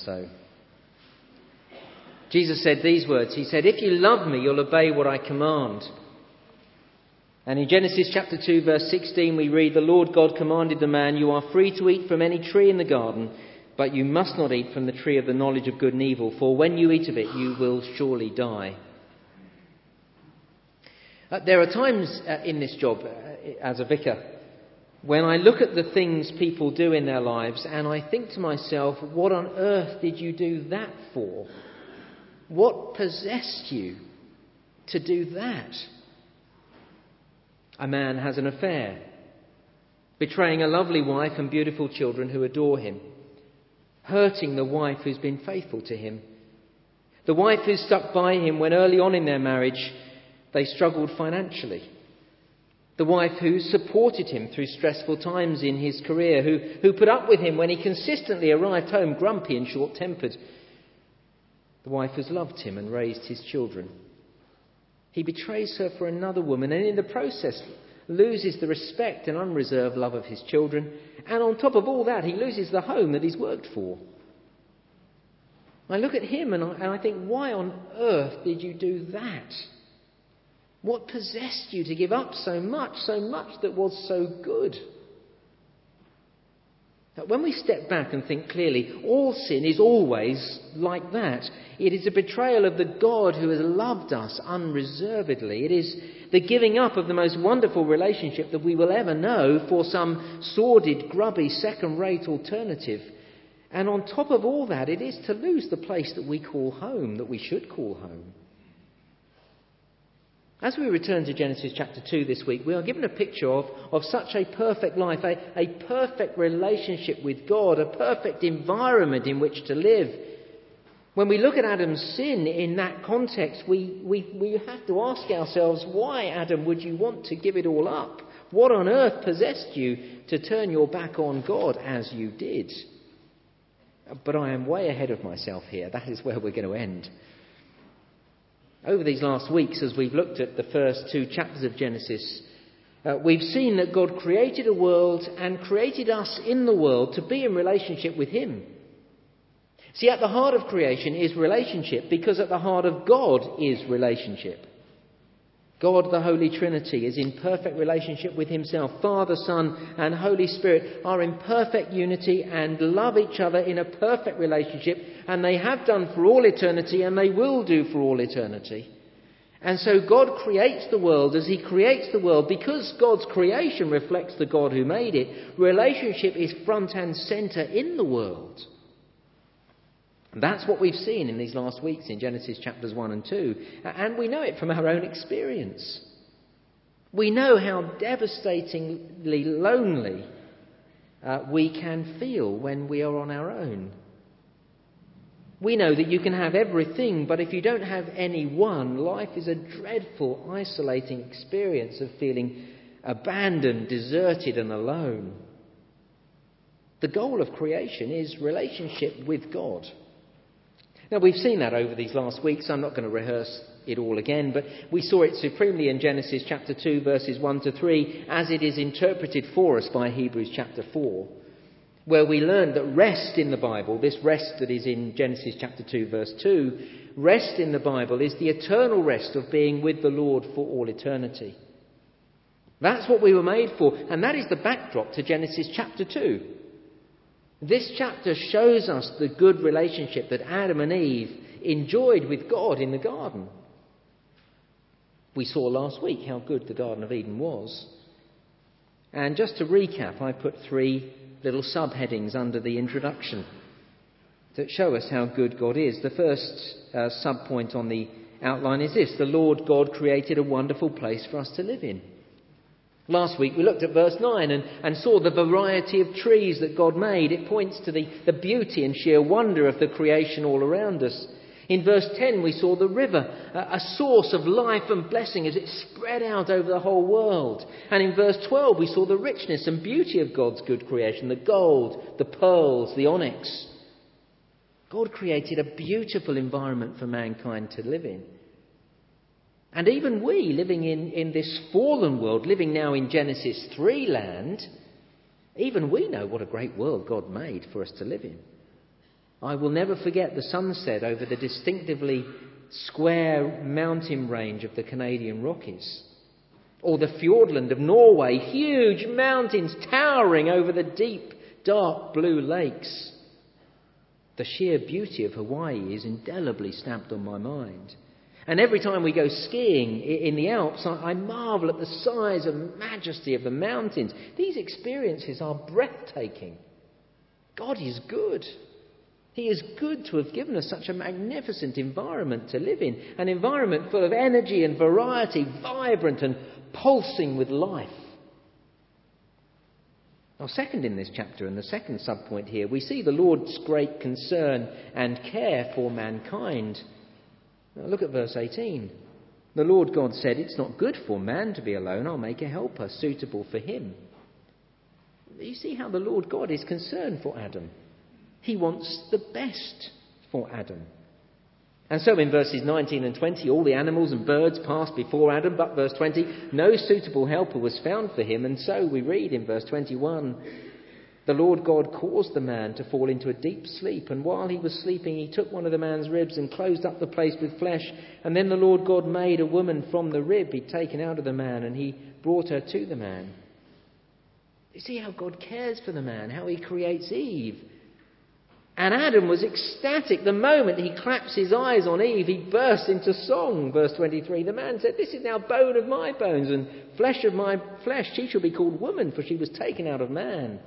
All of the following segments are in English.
So, Jesus said these words. He said, "If you love me, you'll obey what I command." And in Genesis chapter 2, verse 16, we read, "The Lord God commanded the man, 'You are free to eat from any tree in the garden, but you must not eat from the tree of the knowledge of good and evil, for when you eat of it, you will surely die.'" There are times in this job as a vicar when I look at the things people do in their lives and I think to myself, what on earth did you do that for? What possessed you to do that? A man has an affair, betraying a lovely wife and beautiful children who adore him, hurting the wife who's been faithful to him, the wife who stuck by him when early on in their marriage they struggled financially, the wife who supported him through stressful times in his career, who put up with him when he consistently arrived home grumpy and short-tempered, the wife who's loved him and raised his children. He betrays her for another woman and in the process loses the respect and unreserved love of his children. And on top of all that, he loses the home that he's worked for. I look at him and I think, why on earth did you do that? What possessed you to give up so much that was so good? Now, when we step back and think clearly, all sin is always like that. It is a betrayal of the God who has loved us unreservedly. It is the giving up of the most wonderful relationship that we will ever know for some sordid, grubby, second-rate alternative. And on top of all that, it is to lose the place that we call home, that we should call home. As we return to Genesis chapter 2 this week, we are given a picture of such a perfect life, a perfect relationship with God, a perfect environment in which to live. When we look at Adam's sin in that context, we have to ask ourselves, why, Adam, would you want to give it all up? What on earth possessed you to turn your back on God as you did? But I am way ahead of myself here. That is where we're going to end. Over these last weeks, as we've looked at the first two chapters of Genesis, we've seen that God created a world and created us in the world to be in relationship with him. See, at the heart of creation is relationship, because at the heart of God is relationship. God, the Holy Trinity, is in perfect relationship with himself. Father, Son and Holy Spirit are in perfect unity and love each other in a perfect relationship. And they have done for all eternity and they will do for all eternity. And so God creates the world as he creates the world. Because God's creation reflects the God who made it, relationship is front and centre in the world. And that's what we've seen in these last weeks in Genesis chapters 1 and 2. And we know it from our own experience. We know how devastatingly lonely we can feel when we are on our own. We know that you can have everything, but if you don't have anyone, life is a dreadful, isolating experience of feeling abandoned, deserted and alone. The goal of creation is relationship with God. Now, we've seen that over these last weeks. I'm not going to rehearse it all again, but we saw it supremely in Genesis chapter 2, verses 1 to 3, as it is interpreted for us by Hebrews chapter 4, where we learned that rest in the Bible, this rest that is in Genesis chapter 2, verse 2, rest in the Bible is the eternal rest of being with the Lord for all eternity. That's what we were made for, and that is the backdrop to Genesis chapter 2. This chapter shows us the good relationship that Adam and Eve enjoyed with God in the garden. We saw last week how good the Garden of Eden was. And just to recap, I put three little subheadings under the introduction that show us how good God is. The first subpoint on the outline is this: the Lord God created a wonderful place for us to live in. Last week we looked at verse 9 and saw the variety of trees that God made. It points to the beauty and sheer wonder of the creation all around us. In verse 10 we saw the river, a source of life and blessing as it spread out over the whole world. And in verse 12 we saw the richness and beauty of God's good creation, the gold, the pearls, the onyx. God created a beautiful environment for mankind to live in. And even we, living in this fallen world, living now in Genesis 3 land, even we know what a great world God made for us to live in. I will never forget the sunset over the distinctively square mountain range of the Canadian Rockies. Or the Fjordland of Norway, huge mountains towering over the deep, dark blue lakes. The sheer beauty of Hawaii is indelibly stamped on my mind. And every time we go skiing in the Alps, I marvel at the size and majesty of the mountains. These experiences are breathtaking. God is good. He is good to have given us such a magnificent environment to live in, an environment full of energy and variety, vibrant and pulsing with life. Now, second in this chapter and the second subpoint here, we see the Lord's great concern and care for mankind. Now, look at verse 18. The Lord God said, "It's not good for man to be alone. I'll make a helper suitable for him." You see how the Lord God is concerned for Adam. He wants the best for Adam. And so in verses 19 and 20, all the animals and birds passed before Adam, but verse 20, no suitable helper was found for him. And so we read in verse 21, the Lord God caused the man to fall into a deep sleep. And while he was sleeping, he took one of the man's ribs and closed up the place with flesh. And then the Lord God made a woman from the rib he'd taken out of the man, and he brought her to the man. You see how God cares for the man, how he creates Eve. And Adam was ecstatic. The moment he claps his eyes on Eve, he bursts into song. Verse 23, the man said, "This is now bone of my bones and flesh of my flesh. She shall be called woman, for she was taken out of man."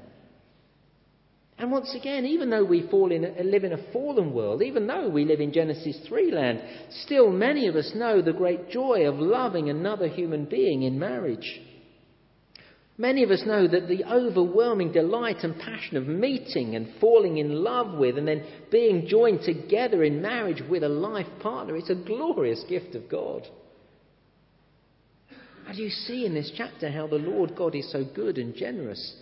And once again, even though we live in a fallen world, even though we live in Genesis 3 land, still many of us know the great joy of loving another human being in marriage. Many of us know that the overwhelming delight and passion of meeting and falling in love with and then being joined together in marriage with a life partner, it's a glorious gift of God. And you see in this chapter how the Lord God is so good and generous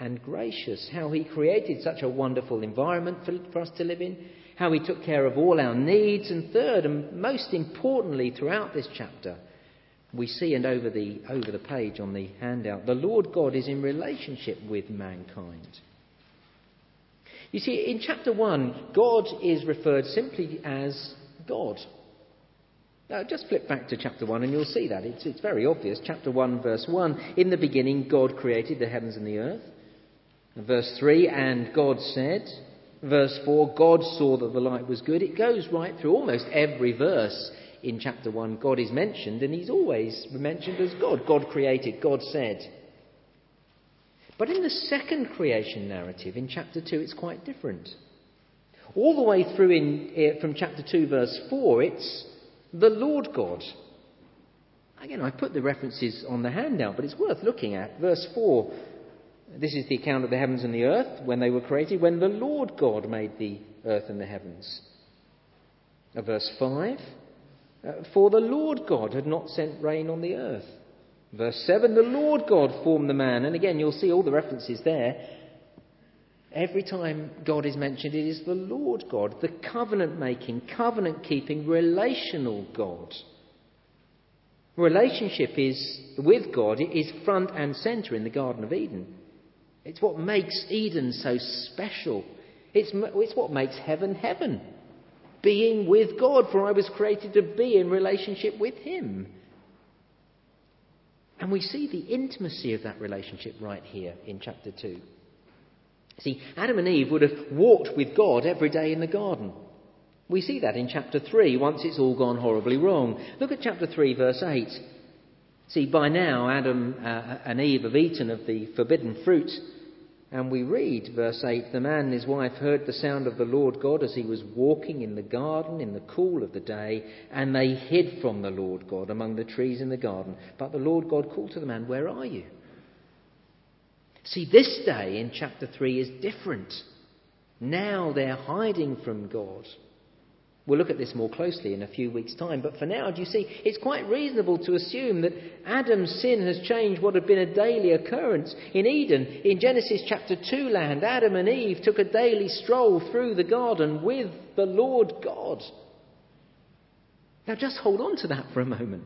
and gracious, how he created such a wonderful environment for us to live in, how he took care of all our needs. And third, and most importantly throughout this chapter, we see, and over the page on the handout, the Lord God is in relationship with mankind. You see, in chapter 1, God is referred simply as God. Now, just flip back to chapter 1 and you'll see that. It's very obvious. Chapter 1, verse 1, in the beginning God created the heavens and the earth. And verse 3, and God said. Verse 4, God saw that the light was good. It goes right through almost every verse. In chapter 1, God is mentioned, and he's always mentioned as God. God created, God said. But in the second creation narrative, in chapter 2, it's quite different. All the way through from chapter 2, verse 4, it's the Lord God. Again, I put the references on the handout, but it's worth looking at. Verse 4, this is the account of the heavens and the earth when they were created, when the Lord God made the earth and the heavens. Verse 5. For the Lord God had not sent rain on the earth. Verse 7, the Lord God formed the man. And again, you'll see all the references there. Every time God is mentioned, it is the Lord God, the covenant-making, covenant-keeping, relational God. Relationship with God is front and centre in the Garden of Eden. It's what makes Eden so special. It's what makes heaven heaven. Being with God, for I was created to be in relationship with him. And we see the intimacy of that relationship right here in chapter 2. See, Adam and Eve would have walked with God every day in the garden. We see that in chapter 3, once it's all gone horribly wrong. Look at chapter 3, verse 8. See, by now Adam and Eve have eaten of the forbidden fruit. And we read, verse 8, the man and his wife heard the sound of the Lord God as he was walking in the garden in the cool of the day, and they hid from the Lord God among the trees in the garden. But the Lord God called to the man, "Where are you?" See, this day in chapter 3 is different. Now they're hiding from God. We'll look at this more closely in a few weeks' time. But for now, do you see, it's quite reasonable to assume that Adam's sin has changed what had been a daily occurrence. In Eden, in Genesis chapter 2 land, Adam and Eve took a daily stroll through the garden with the Lord God. Now just hold on to that for a moment.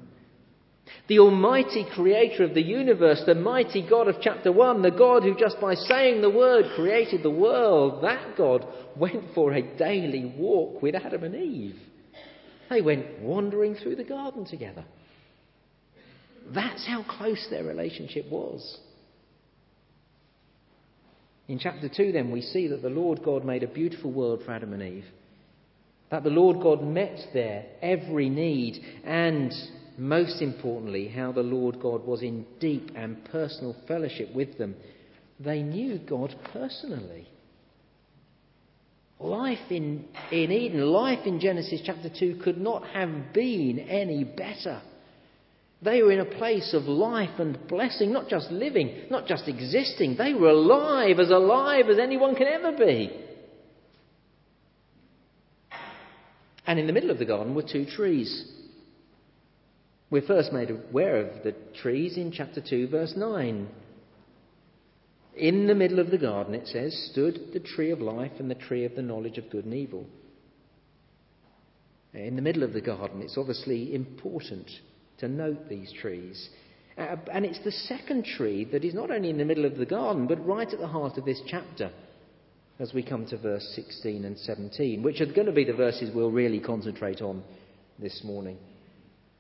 The almighty creator of the universe, the mighty God of chapter 1, the God who just by saying the word created the world, that God went for a daily walk with Adam and Eve. They went wandering through the garden together. That's how close their relationship was. In chapter 2 then we see that the Lord God made a beautiful world for Adam and Eve. That the Lord God met their every need, and most importantly, how the Lord God was in deep and personal fellowship with them. They knew God personally. Life in Eden, life in Genesis chapter 2 could not have been any better. They were in a place of life and blessing, not just living, not just existing. They were alive as anyone can ever be. And in the middle of the garden were two trees. We're first made aware of the trees in chapter 2, verse 9. In the middle of the garden, it says, stood the tree of life and the tree of the knowledge of good and evil. In the middle of the garden, it's obviously important to note these trees. And it's the second tree that is not only in the middle of the garden, but right at the heart of this chapter, as we come to verse 16 and 17, which are going to be the verses we'll really concentrate on this morning.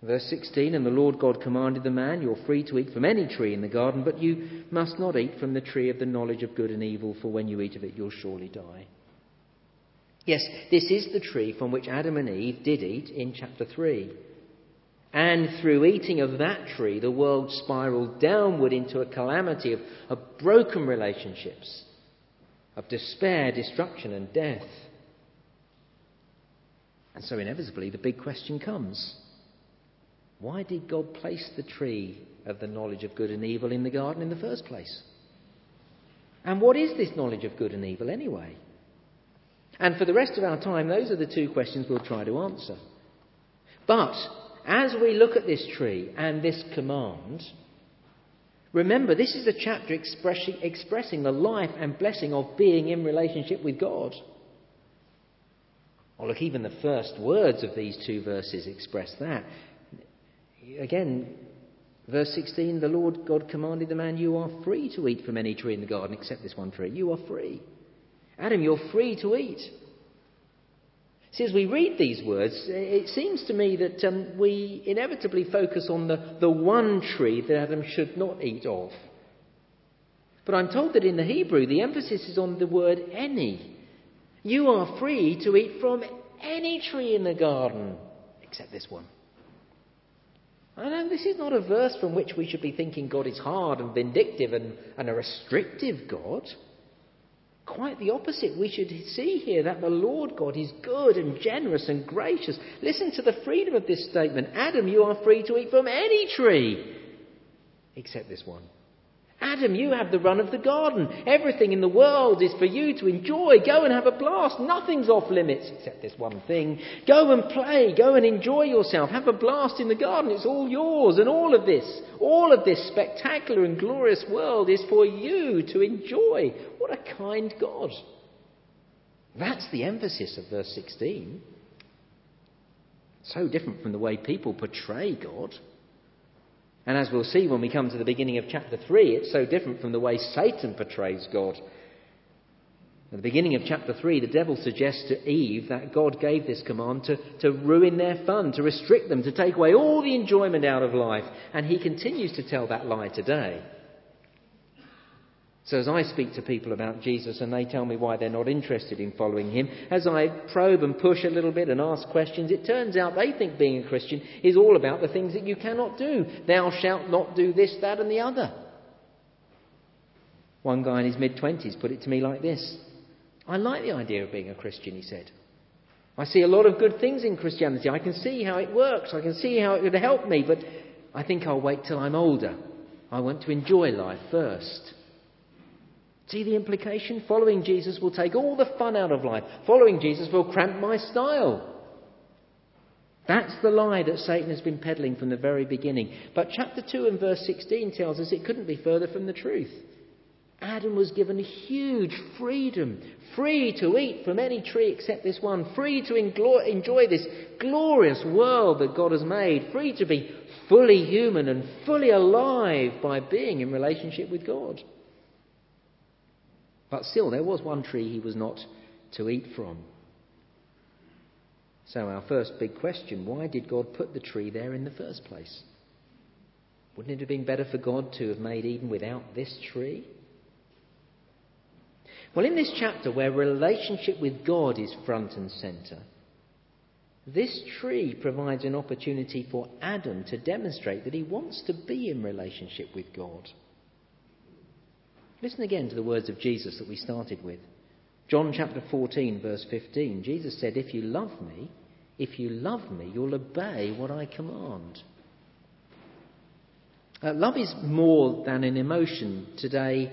Verse 16, and the Lord God commanded the man, you're free to eat from any tree in the garden, but you must not eat from the tree of the knowledge of good and evil, for when you eat of it you'll surely die. Yes, this is the tree from which Adam and Eve did eat in chapter 3. And through eating of that tree, the world spiraled downward into a calamity of broken relationships, of despair, destruction and death. And so inevitably the big question comes. Why did God place the tree of the knowledge of good and evil in the garden in the first place? And what is this knowledge of good and evil anyway? And for the rest of our time, those are the two questions we'll try to answer. But as we look at this tree and this command, remember this is a chapter expressing the life and blessing of being in relationship with God. Oh, look, even the first words of these two verses express that. Again, verse 16, the Lord God commanded the man, you are free to eat from any tree in the garden except this one tree. You are free. Adam, you're free to eat. See, as we read these words, it seems to me that we inevitably focus on the one tree that Adam should not eat of. But I'm told that in the Hebrew, the emphasis is on the word any. You are free to eat from any tree in the garden except this one. I know this is not a verse from which we should be thinking God is hard and vindictive and a restrictive God. Quite the opposite. We should see here that the Lord God is good and generous and gracious. Listen to the freedom of this statement. Adam, you are free to eat from any tree except this one. Adam, you have the run of the garden. Everything in the world is for you to enjoy. Go and have a blast. Nothing's off limits except this one thing. Go and play. Go and enjoy yourself. Have a blast in the garden. It's all yours. And all of this spectacular and glorious world is for you to enjoy. What a kind God. That's the emphasis of verse 16. So different from the way people portray God. And as we'll see when we come to the beginning of chapter 3, it's so different from the way Satan portrays God. At the beginning of chapter 3, the devil suggests to Eve that God gave this command to ruin their fun, to restrict them, to take away all the enjoyment out of life. And he continues to tell that lie today. So as I speak to people about Jesus and they tell me why they're not interested in following him, as I probe and push a little bit and ask questions, it turns out they think being a Christian is all about the things that you cannot do. Thou shalt not do this, that and the other. One guy in his mid-20s put it to me like this. I like the idea of being a Christian, he said. I see a lot of good things in Christianity. I can see how it works. I can see how it would help me, but I think I'll wait till I'm older. I want to enjoy life first. See the implication? Following Jesus will take all the fun out of life. Following Jesus will cramp my style. That's the lie that Satan has been peddling from the very beginning. But chapter 2 and verse 16 tells us it couldn't be further from the truth. Adam was given huge freedom, free to eat from any tree except this one, free to enjoy this glorious world that God has made, free to be fully human and fully alive by being in relationship with God. But still, there was one tree he was not to eat from. So our first big question, why did God put the tree there in the first place? Wouldn't it have been better for God to have made Eden without this tree? Well, in this chapter where relationship with God is front and centre, this tree provides an opportunity for Adam to demonstrate that he wants to be in relationship with God. Listen again to the words of Jesus that we started with. John chapter 14 verse 15. Jesus said, if you love me, you'll obey what I command. Love is more than an emotion. Today,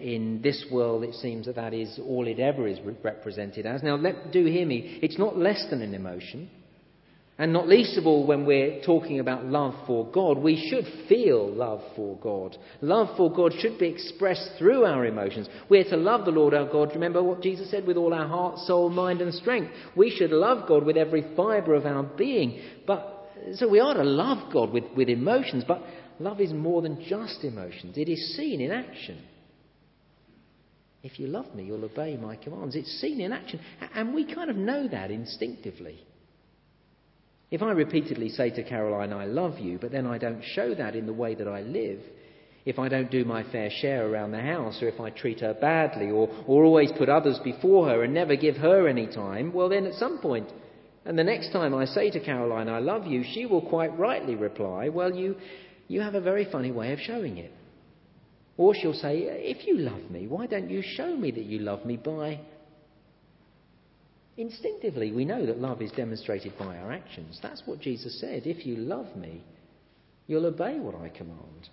in this world, it seems that is all it ever is represented as. Now, do hear me. It's not less than an emotion. And not least of all, when we're talking about love for God, we should feel love for God. Love for God should be expressed through our emotions. We're to love the Lord our God. Remember what Jesus said, with all our heart, soul, mind and strength. We should love God with every fibre of our being. So we are to love God with emotions, but love is more than just emotions. It is seen in action. If you love me, you'll obey my commands. It's seen in action. And we kind of know that instinctively. If I repeatedly say to Caroline, I love you, but then I don't show that in the way that I live, if I don't do my fair share around the house, or if I treat her badly, or always put others before her and never give her any time, well then at some point, and the next time I say to Caroline, I love you, she will quite rightly reply, well, you have a very funny way of showing it. Or she'll say, if you love me, why don't you show me that you love me by... Instinctively, we know that love is demonstrated by our actions. That's what Jesus said. If you love me, you'll obey what I command.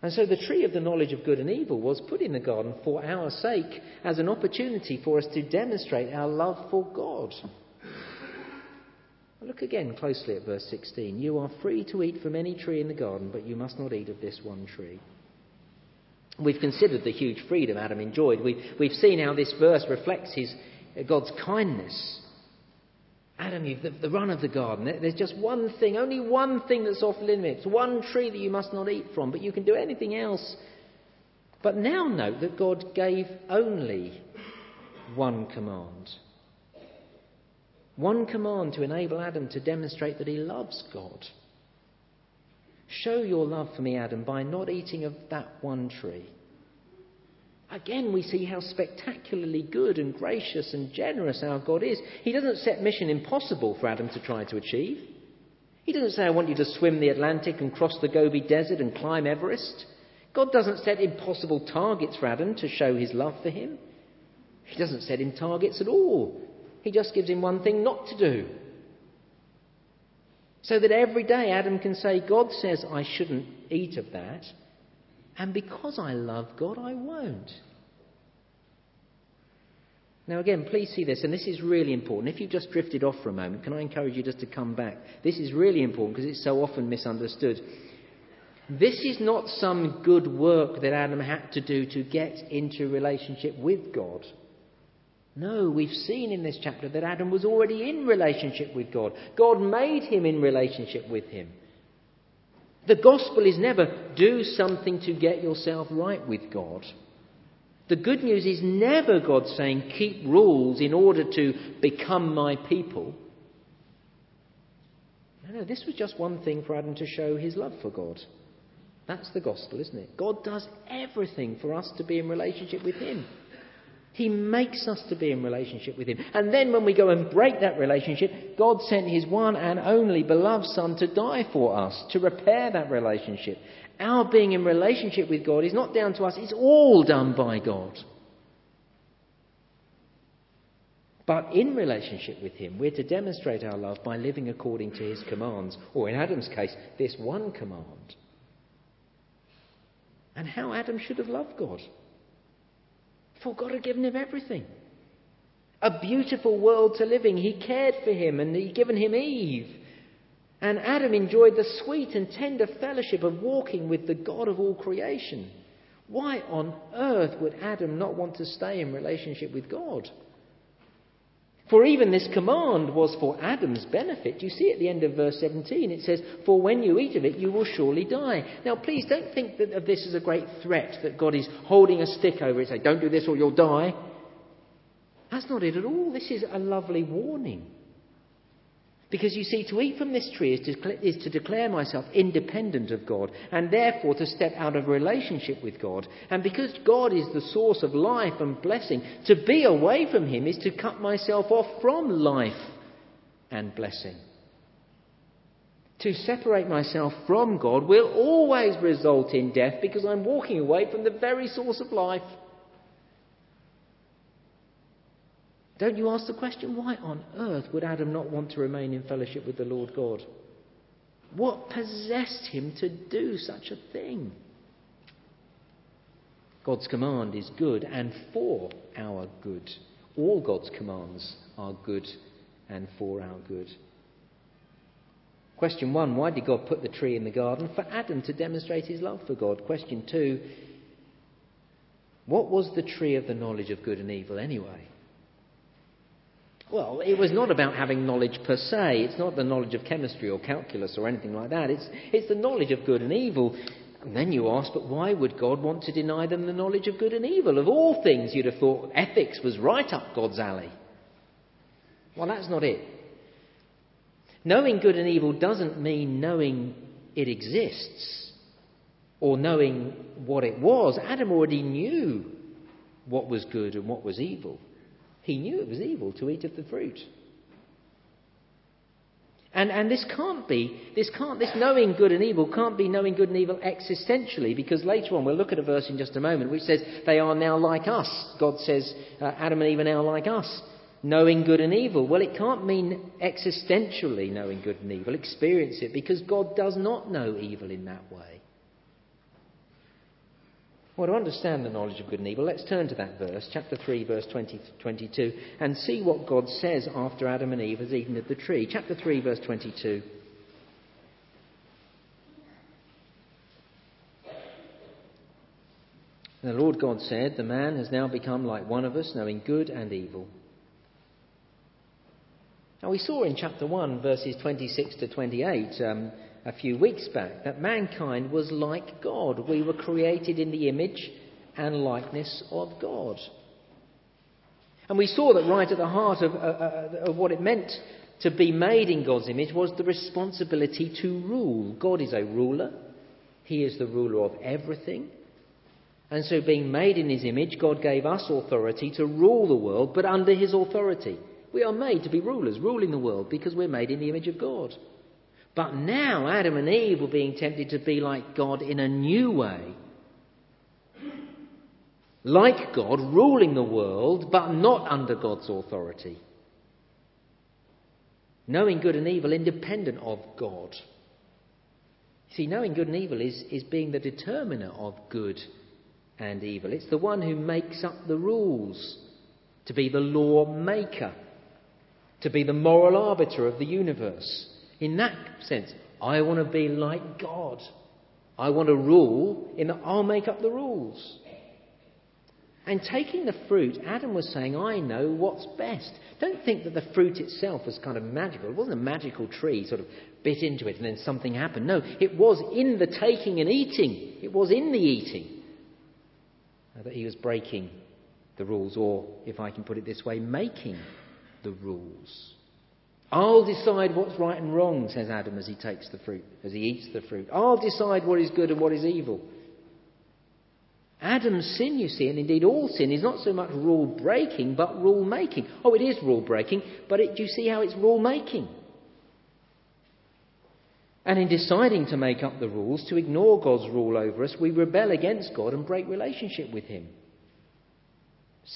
And so the tree of the knowledge of good and evil was put in the garden for our sake as an opportunity for us to demonstrate our love for God. Look again closely at verse 16. You are free to eat from any tree in the garden, but you must not eat of this one tree. We've considered the huge freedom Adam enjoyed. We've seen how this verse reflects God's kindness. Adam, you've the run of the garden. There's just one thing, only one thing that's off limits, one tree that you must not eat from, but you can do anything else. But now note that God gave only one command. One command to enable Adam to demonstrate that he loves God. Show your love for me, Adam, by not eating of that one tree. Again, we see how spectacularly good and gracious and generous our God is. He doesn't set mission impossible for Adam to try to achieve. He doesn't say, I want you to swim the Atlantic and cross the Gobi Desert and climb Everest. God doesn't set impossible targets for Adam to show his love for him. He doesn't set him targets at all. He just gives him one thing not to do. So that every day Adam can say, God says I shouldn't eat of that, and because I love God, I won't. Now again, please see this, and this is really important. If you've just drifted off for a moment, can I encourage you just to come back? This is really important because it's so often misunderstood. This is not some good work that Adam had to do to get into relationship with God. No, we've seen in this chapter that Adam was already in relationship with God. God made him in relationship with him. The gospel is never do something to get yourself right with God. The good news is never God saying keep rules in order to become my people. No, this was just one thing for Adam to show his love for God. That's the gospel, isn't it? God does everything for us to be in relationship with him. He makes us to be in relationship with him. And then when we go and break that relationship, God sent his one and only beloved Son to die for us, to repair that relationship. Our being in relationship with God is not down to us. It's all done by God. But in relationship with him, we're to demonstrate our love by living according to his commands, or in Adam's case, this one command. And how Adam should have loved God. For God had given him everything. A beautiful world to live in. He cared for him and he'd given him Eve. And Adam enjoyed the sweet and tender fellowship of walking with the God of all creation. Why on earth would Adam not want to stay in relationship with God? For even this command was for Adam's benefit. You see at the end of verse 17, it says, "For when you eat of it, you will surely die." Now, please don't think that of this as a great threat, that God is holding a stick over it, saying, "Don't do this or you'll die." That's not it at all. This is a lovely warning. Because you see, to eat from this tree is to declare myself independent of God, and therefore to step out of relationship with God. And because God is the source of life and blessing, to be away from him is to cut myself off from life and blessing. To separate myself from God will always result in death, because I'm walking away from the very source of life. Don't you ask the question, why on earth would Adam not want to remain in fellowship with the Lord God? What possessed him to do such a thing? God's command is good and for our good. All God's commands are good and for our good. Question one, why did God put the tree in the garden? For Adam to demonstrate his love for God. Question two, what was the tree of the knowledge of good and evil anyway? Well, it was not about having knowledge per se. It's not the knowledge of chemistry or calculus or anything like that. It's the knowledge of good and evil. And then you ask, but why would God want to deny them the knowledge of good and evil? Of all things, you'd have thought ethics was right up God's alley. Well, that's not it. Knowing good and evil doesn't mean knowing it exists or knowing what it was. Adam already knew what was good and what was evil. He knew it was evil to eat of the fruit. And this knowing good and evil can't be knowing good and evil existentially, because later on, we'll look at a verse in just a moment which says, they are now like us. God says, Adam and Eve are now like us, knowing good and evil. Well, it can't mean existentially knowing good and evil, experience it, because God does not know evil in that way. Well, to understand the knowledge of good and evil, let's turn to that verse, chapter 3, verse 22, and see what God says after Adam and Eve has eaten of the tree. Chapter 3, verse 22. And the Lord God said, "The man has now become like one of us, knowing good and evil." Now, we saw in chapter 1, verses 26 to 28... a few weeks back, that mankind was like God. We were created in the image and likeness of God. And we saw that right at the heart of what it meant to be made in God's image was the responsibility to rule. God is a ruler. He is the ruler of everything. And so being made in his image, God gave us authority to rule the world, but under his authority. We are made to be rulers, ruling the world, because we're made in the image of God. But now Adam and Eve were being tempted to be like God in a new way. Like God, ruling the world, but not under God's authority. Knowing good and evil independent of God. See, knowing good and evil is being the determiner of good and evil. It's the one who makes up the rules, to be the lawmaker, to be the moral arbiter of the universe. In that sense, I want to be like God. I want to rule in that I'll make up the rules. And taking the fruit, Adam was saying, I know what's best. Don't think that the fruit itself was kind of magical. It wasn't a magical tree sort of bit into it and then something happened. No, it was in the taking and eating. It was in the eating that he was breaking the rules, or, if I can put it this way, making the rules. I'll decide what's right and wrong, says Adam as he takes the fruit, as he eats the fruit. I'll decide what is good and what is evil. Adam's sin, you see, and indeed all sin, is not so much rule breaking but rule making. Oh, it is rule breaking, but do you see how it's rule making? And in deciding to make up the rules, to ignore God's rule over us, we rebel against God and break relationship with him.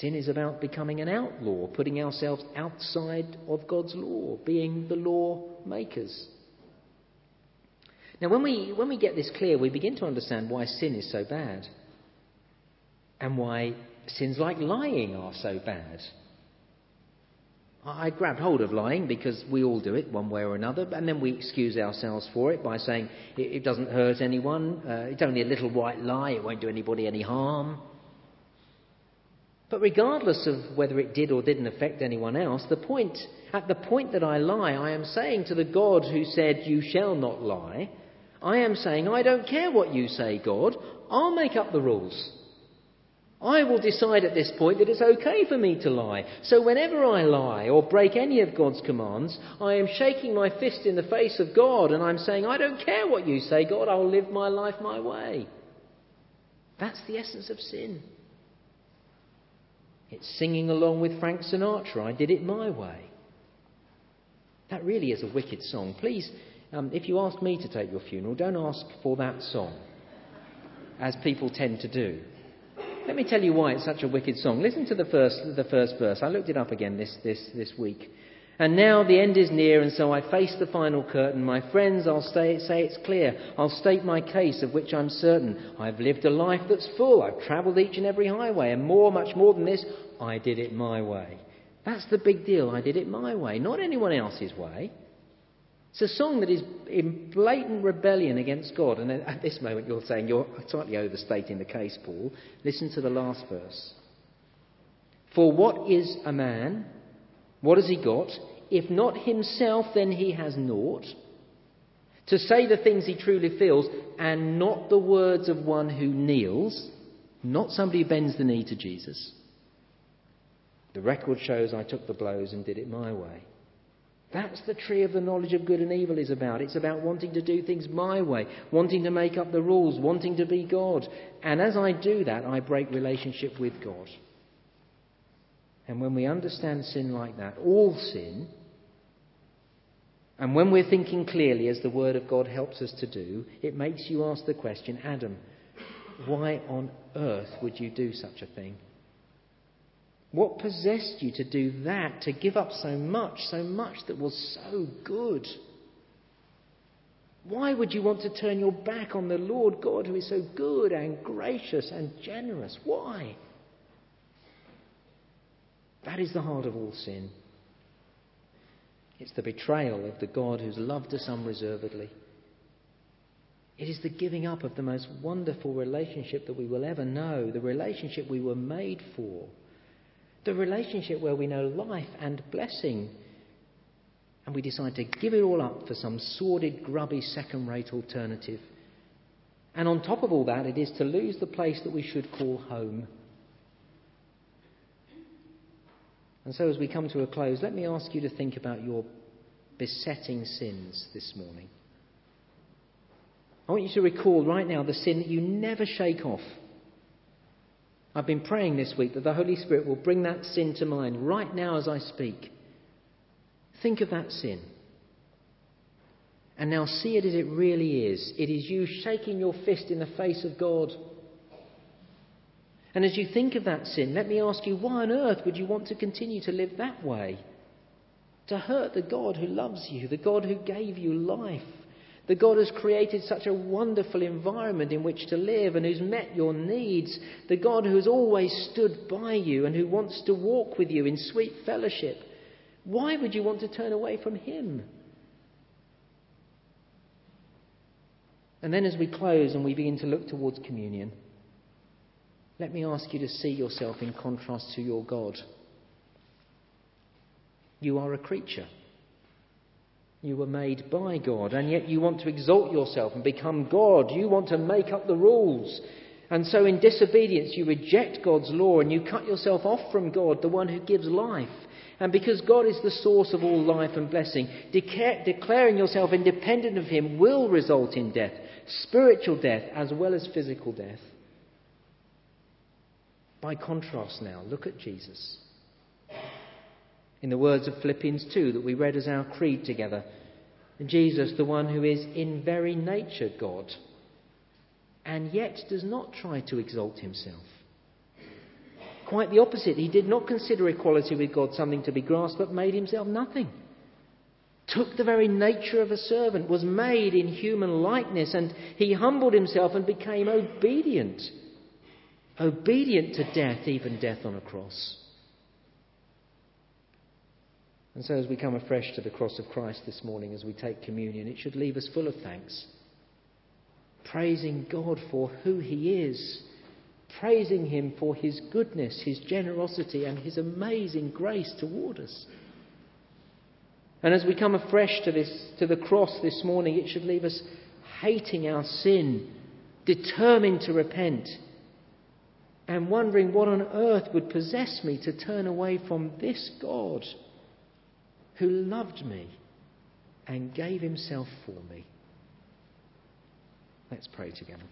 Sin is about becoming an outlaw, putting ourselves outside of God's law, being the law makers. Now, when we get this clear, we begin to understand why sin is so bad and why sins like lying are so bad. I grabbed hold of lying because we all do it one way or another, and then we excuse ourselves for it by saying it doesn't hurt anyone, it's only a little white lie, it won't do anybody any harm. But regardless of whether it did or didn't affect anyone else, at the point that I lie, I am saying to the God who said, "You shall not lie," I am saying, "I don't care what you say, God, I'll make up the rules. I will decide at this point that it's okay for me to lie. So whenever I lie or break any of God's commands, I am shaking my fist in the face of God and I'm saying, I don't care what you say, God, I'll live my life my way." That's the essence of sin. It's singing along with Frank Sinatra, "I did it my way." That really is a wicked song. Please, if you ask me to take your funeral, don't ask for that song, as people tend to do. Let me tell you why it's such a wicked song. Listen to the first verse. I looked it up again this week. "And now the end is near, and so I face the final curtain. My friends, I'll say it's clear. I'll state my case, of which I'm certain. I've lived a life that's full. I've travelled each and every highway. And more, much more than this, I did it my way." That's the big deal. I did it my way, not anyone else's way. It's a song that is in blatant rebellion against God. And at this moment you're saying, "You're slightly overstating the case, Paul." Listen to the last verse. "For what is a man? What has he got? If not himself, then he has naught. To say the things he truly feels, and not the words of one who kneels," not somebody who bends the knee to Jesus. "The record shows I took the blows and did it my way." That's the tree of the knowledge of good and evil is about. It's about wanting to do things my way, wanting to make up the rules, wanting to be God. And as I do that, I break relationship with God. And when we understand sin like that, all sin, and when we're thinking clearly as the Word of God helps us to do, it makes you ask the question, "Adam, why on earth would you do such a thing? What possessed you to do that, to give up so much that was so good? Why would you want to turn your back on the Lord God who is so good and gracious and generous? Why?" That is the heart of all sin. It's the betrayal of the God who's loved us unreservedly. It is the giving up of the most wonderful relationship that we will ever know, the relationship we were made for, the relationship where we know life and blessing, and we decide to give it all up for some sordid, grubby, second-rate alternative. And on top of all that, it is to lose the place that we should call home. And so as we come to a close, let me ask you to think about your besetting sins this morning. I want you to recall right now the sin that you never shake off. I've been praying this week that the Holy Spirit will bring that sin to mind right now as I speak. Think of that sin. And now see it as it really is. It is you shaking your fist in the face of God. And as you think of that sin, let me ask you, why on earth would you want to continue to live that way? To hurt the God who loves you, the God who gave you life, the God who's created such a wonderful environment in which to live and who's met your needs, the God who has always stood by you and who wants to walk with you in sweet fellowship. Why would you want to turn away from him? And then as we close and we begin to look towards communion, let me ask you to see yourself in contrast to your God. You are a creature. You were made by God, and yet you want to exalt yourself and become God. You want to make up the rules. And so in disobedience, you reject God's law and you cut yourself off from God, the one who gives life. And because God is the source of all life and blessing, declaring yourself independent of him will result in death, spiritual death as well as physical death. By contrast now, look at Jesus. In the words of Philippians 2 that we read as our creed together, Jesus, the one who is in very nature God, and yet does not try to exalt himself. Quite the opposite, he did not consider equality with God something to be grasped, but made himself nothing. Took the very nature of a servant, was made in human likeness, and he humbled himself and became obedient. Obedient to death, even death on a cross. And so as we come afresh to the cross of Christ this morning, as we take communion, it should leave us full of thanks. Praising God for who he is. Praising him for his goodness, his generosity and his amazing grace toward us. And as we come afresh to the cross this morning, it should leave us hating our sin, determined to repent, and wondering what on earth would possess me to turn away from this God who loved me and gave himself for me. Let's pray together.